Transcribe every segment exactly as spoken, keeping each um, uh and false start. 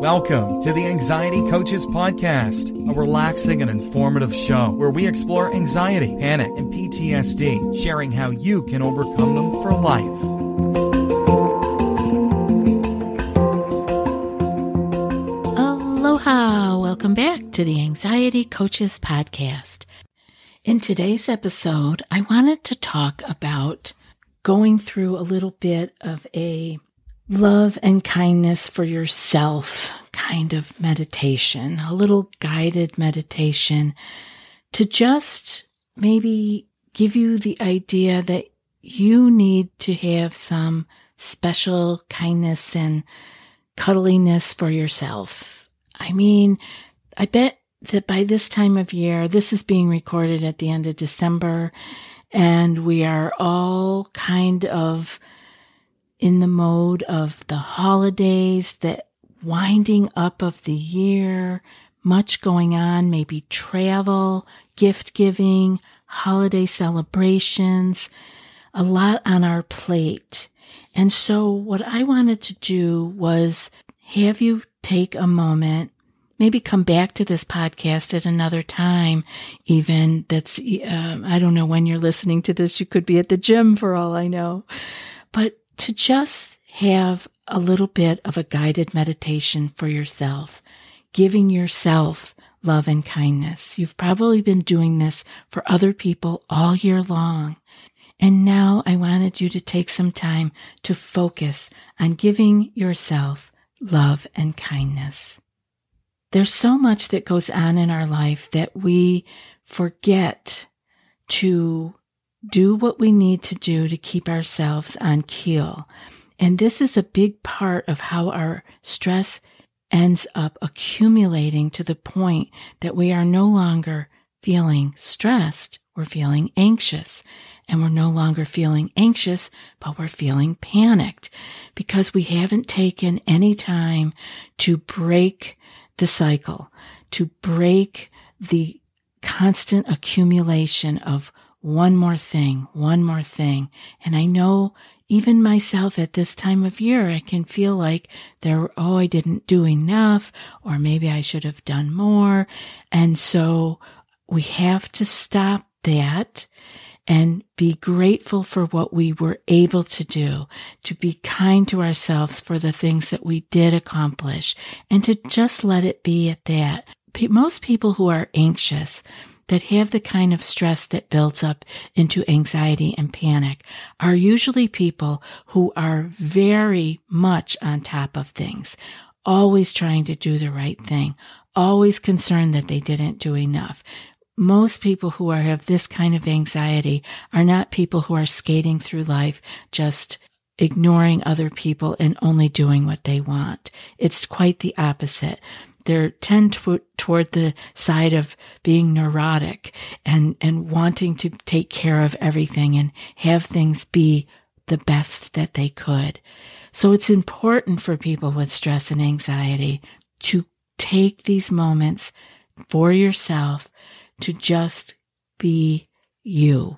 Welcome to the Anxiety Coaches Podcast, a relaxing and informative show where we explore anxiety, panic, and P T S D, sharing how you can overcome them for life. Aloha! Welcome back to the Anxiety Coaches Podcast. In today's episode, I wanted to talk about going through a little bit of a love and kindness for yourself kind of meditation, a little guided meditation to just maybe give you the idea that you need to have some special kindness and cuddliness for yourself. I mean, I bet that by this time of year, this is being recorded at the end of December, and we are all kind of in the mode of the holidays, the winding up of the year, much going on, maybe travel, gift giving, holiday celebrations, a lot on our plate. And so what I wanted to do was have you take a moment, maybe come back to this podcast at another time, even that's, um, I don't know when you're listening to this, you could be at the gym for all I know, but to just have a little bit of a guided meditation for yourself, giving yourself love and kindness. You've probably been doing this for other people all year long. And now I wanted you to take some time to focus on giving yourself love and kindness. There's so much that goes on in our life that we forget to do what we need to do to keep ourselves on keel. And this is a big part of how our stress ends up accumulating to the point that we are no longer feeling stressed. We're feeling anxious, and we're no longer feeling anxious, but we're feeling panicked because we haven't taken any time to break the cycle, to break the constant accumulation of one more thing, one more thing. And I know even myself at this time of year, I can feel like there, oh, I didn't do enough, or maybe I should have done more. And so we have to stop that and be grateful for what we were able to do, to be kind to ourselves for the things that we did accomplish, and to just let it be at that. Most people who are anxious, that have the kind of stress that builds up into anxiety and panic, are usually people who are very much on top of things, always trying to do the right thing, always concerned that they didn't do enough. Most people who are, have this kind of anxiety are not people who are skating through life just ignoring other people and only doing what they want. It's quite the opposite. They tend to, toward the side of being neurotic and, and wanting to take care of everything and have things be the best that they could. So it's important for people with stress and anxiety to take these moments for yourself to just be you,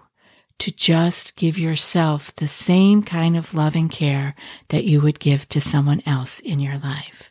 to just give yourself the same kind of love and care that you would give to someone else in your life.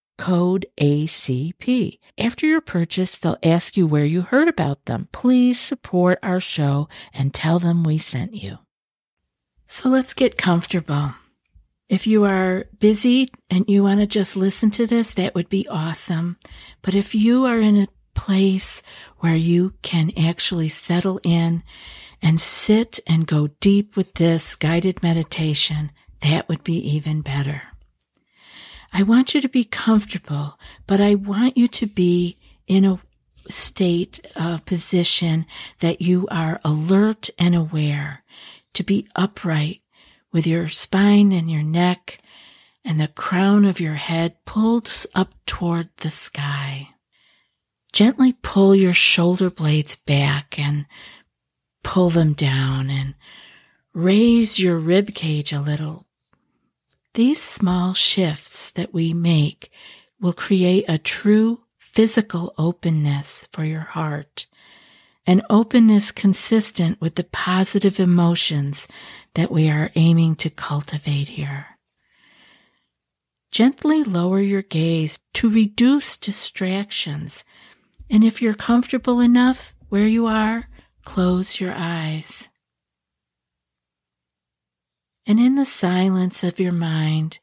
code A C P. After your purchase, they'll ask you where you heard about them. Please support our show and tell them we sent you. So let's get comfortable. If you are busy and you want to just listen to this, that would be awesome. But if you are in a place where you can actually settle in and sit and go deep with this guided meditation, that would be even better. I want you to be comfortable, but I want you to be in a state, a position that you are alert and aware, to be upright with your spine and your neck and the crown of your head pulled up toward the sky. Gently pull your shoulder blades back and pull them down and raise your rib cage a little. These small shifts that we make will create a true physical openness for your heart, an openness consistent with the positive emotions that we are aiming to cultivate here. Gently lower your gaze to reduce distractions, and if you're comfortable enough where you are, close your eyes. And in the silence of your mind,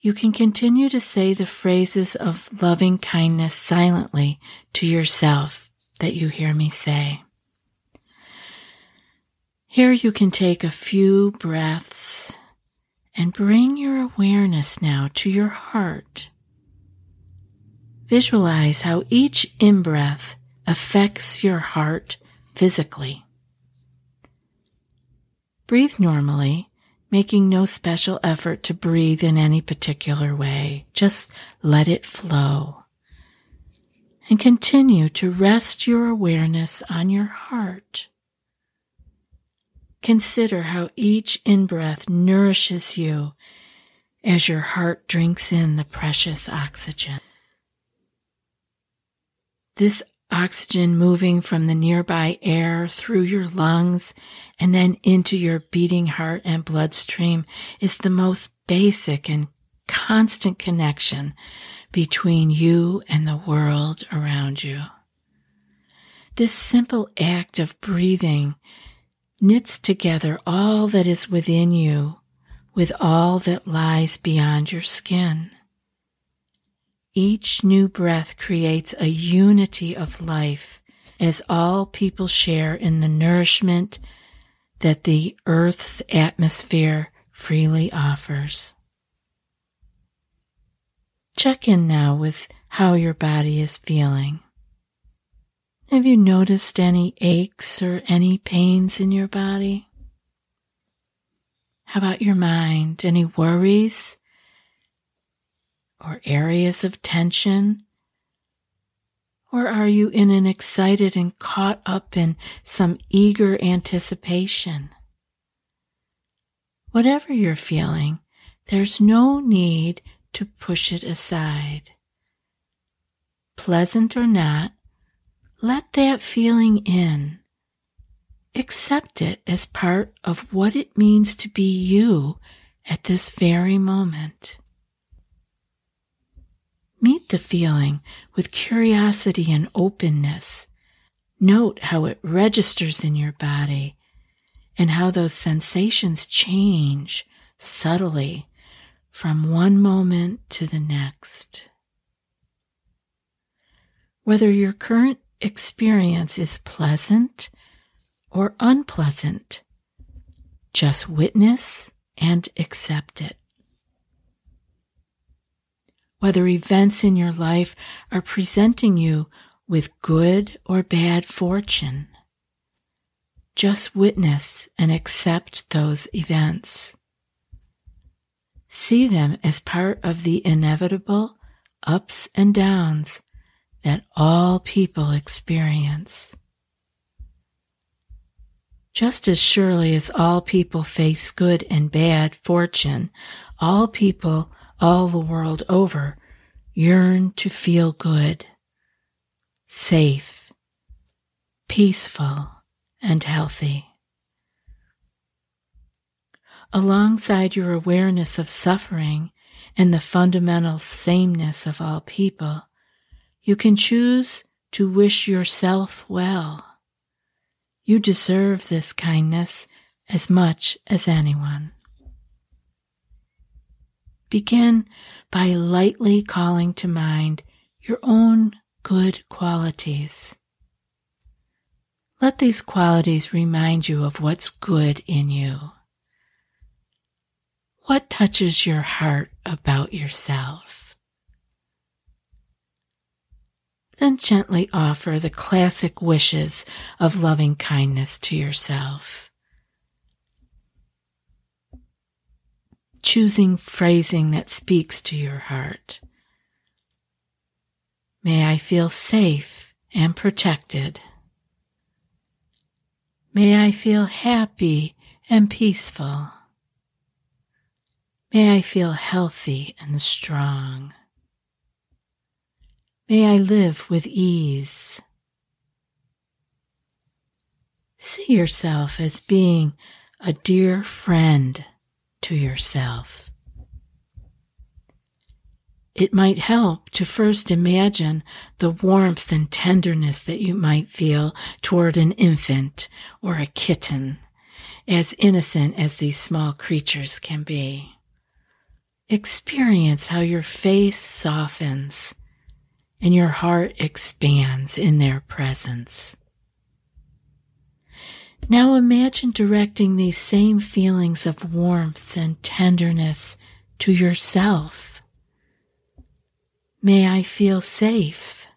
you can continue to say the phrases of loving kindness silently to yourself that you hear me say. Here you can take a few breaths and bring your awareness now to your heart. Visualize how each in-breath affects your heart physically. Breathe normally, making no special effort to breathe in any particular way. Just let it flow. And continue to rest your awareness on your heart. Consider how each in-breath nourishes you as your heart drinks in the precious oxygen. This oxygen moving from the nearby air through your lungs and then into your beating heart and bloodstream is the most basic and constant connection between you and the world around you. This simple act of breathing knits together all that is within you with all that lies beyond your skin. Each new breath creates a unity of life as all people share in the nourishment that the earth's atmosphere freely offers. Check in now with how your body is feeling. Have you noticed any aches or any pains in your body? How about your mind? Any worries or areas of tension? Or are you in an excited and caught up in some eager anticipation? Whatever you're feeling, there's no need to push it aside. Pleasant or not, let that feeling in. Accept it as part of what it means to be you at this very moment. Meet the feeling with curiosity and openness. Note how it registers in your body and how those sensations change subtly from one moment to the next. Whether your current experience is pleasant or unpleasant, just witness and accept it. Whether events in your life are presenting you with good or bad fortune, just witness and accept those events. See them as part of the inevitable ups and downs that all people experience. Just as surely as all people face good and bad fortune, all people all the world over yearn to feel good, safe, peaceful, and healthy. Alongside your awareness of suffering and the fundamental sameness of all people, you can choose to wish yourself well. You deserve this kindness as much as anyone. Begin by lightly calling to mind your own good qualities. Let these qualities remind you of what's good in you. What touches your heart about yourself? Then gently offer the classic wishes of loving kindness to yourself, choosing phrasing that speaks to your heart. May I feel safe and protected. May I feel happy and peaceful. May I feel healthy and strong. May I live with ease. See yourself as being a dear friend to yourself. It might help to first imagine the warmth and tenderness that you might feel toward an infant or a kitten, as innocent as these small creatures can be. Experience how your face softens and your heart expands in their presence. Now imagine directing these same feelings of warmth and tenderness to yourself. May I feel safe.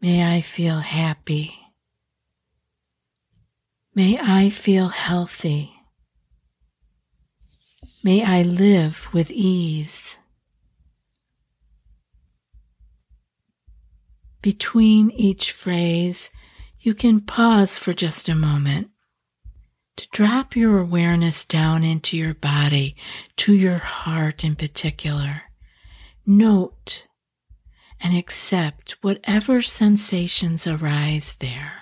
May I feel happy. May I feel healthy. May I live with ease. Between each phrase, you can pause for just a moment to drop your awareness down into your body, to your heart in particular. Note and accept whatever sensations arise there.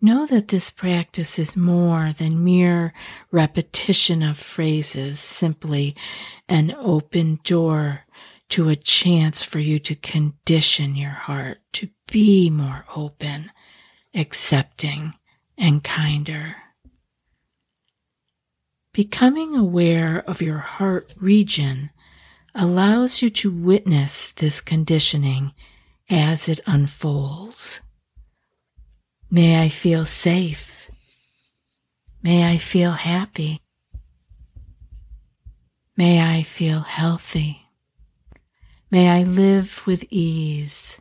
Know that this practice is more than mere repetition of phrases, simply an open door to a chance for you to condition your heart to be more open, accepting, and kinder. Becoming aware of your heart region allows you to witness this conditioning as it unfolds. May I feel safe. May I feel happy. May I feel healthy. May I live with ease.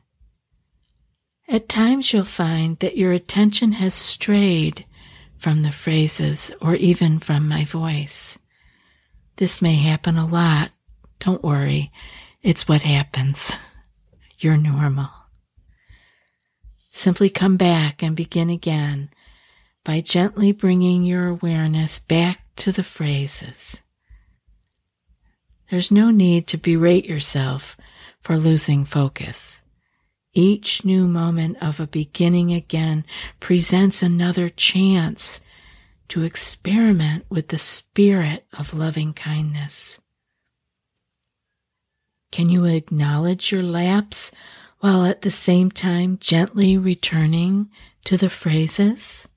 At times you'll find that your attention has strayed from the phrases or even from my voice. This may happen a lot. Don't worry. It's what happens. You're normal. Simply come back and begin again by gently bringing your awareness back to the phrases. There's no need to berate yourself for losing focus. Each new moment of a beginning again presents another chance to experiment with the spirit of loving kindness. Can you acknowledge your lapse while at the same time gently returning to the phrases?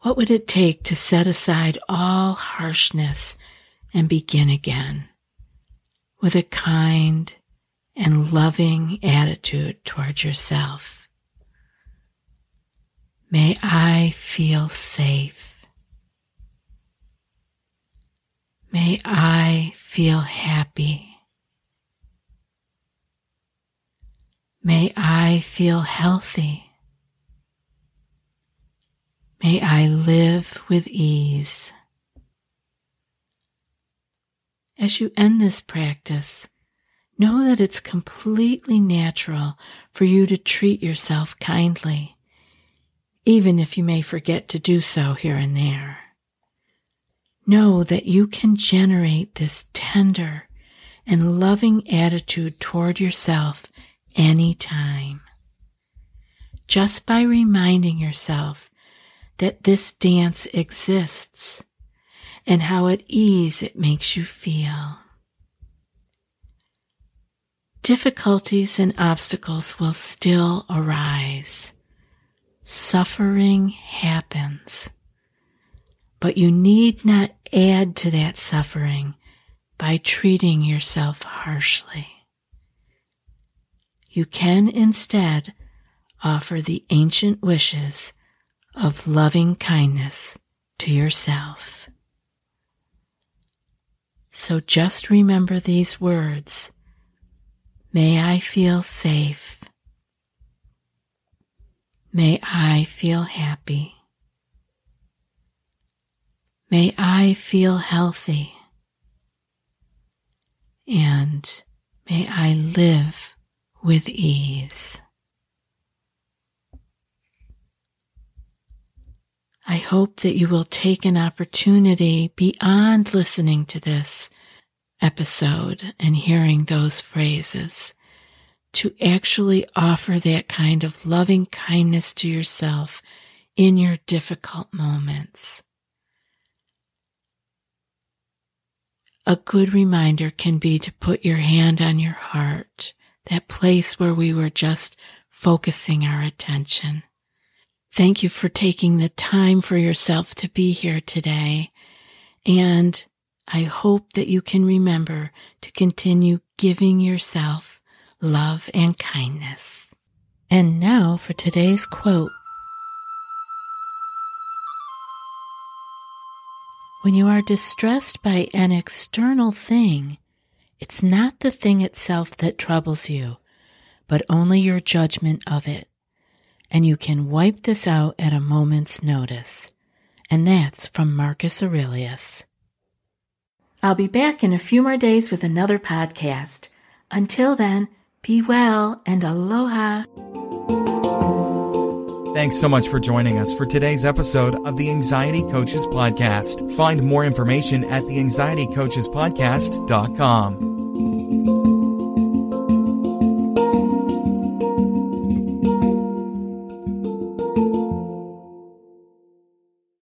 What would it take to set aside all harshness and begin again with a kind and loving attitude towards yourself? May I feel safe. May I feel happy. May I feel healthy. May I live with ease. as you end this practice, know that it's completely natural for you to treat yourself kindly, even if you may forget to do so here and there. Know that you can generate this tender and loving attitude toward yourself anytime, just by reminding yourself that this dance exists and how at ease it makes you feel. Difficulties and obstacles will still arise. Suffering happens. But you need not add to that suffering by treating yourself harshly. You can instead offer the ancient wishes of loving kindness to yourself. So just remember these words. May I feel safe. May I feel happy. May I feel healthy. And may I live with ease. I hope that you will take an opportunity beyond listening to this episode and hearing those phrases to actually offer that kind of loving kindness to yourself in your difficult moments. A good reminder can be to put your hand on your heart, that place where we were just focusing our attention. Thank you for taking the time for yourself to be here today, and I hope that you can remember to continue giving yourself love and kindness. And now for today's quote. When you are distressed by an external thing, it's not the thing itself that troubles you, but only your judgment of it. And you can wipe this out at a moment's notice. And that's from Marcus Aurelius. I'll be back in a few more days with another podcast. Until then, be well and aloha. Thanks so much for joining us for today's episode of the Anxiety Coaches Podcast. Find more information at the anxiety coaches podcast dot com.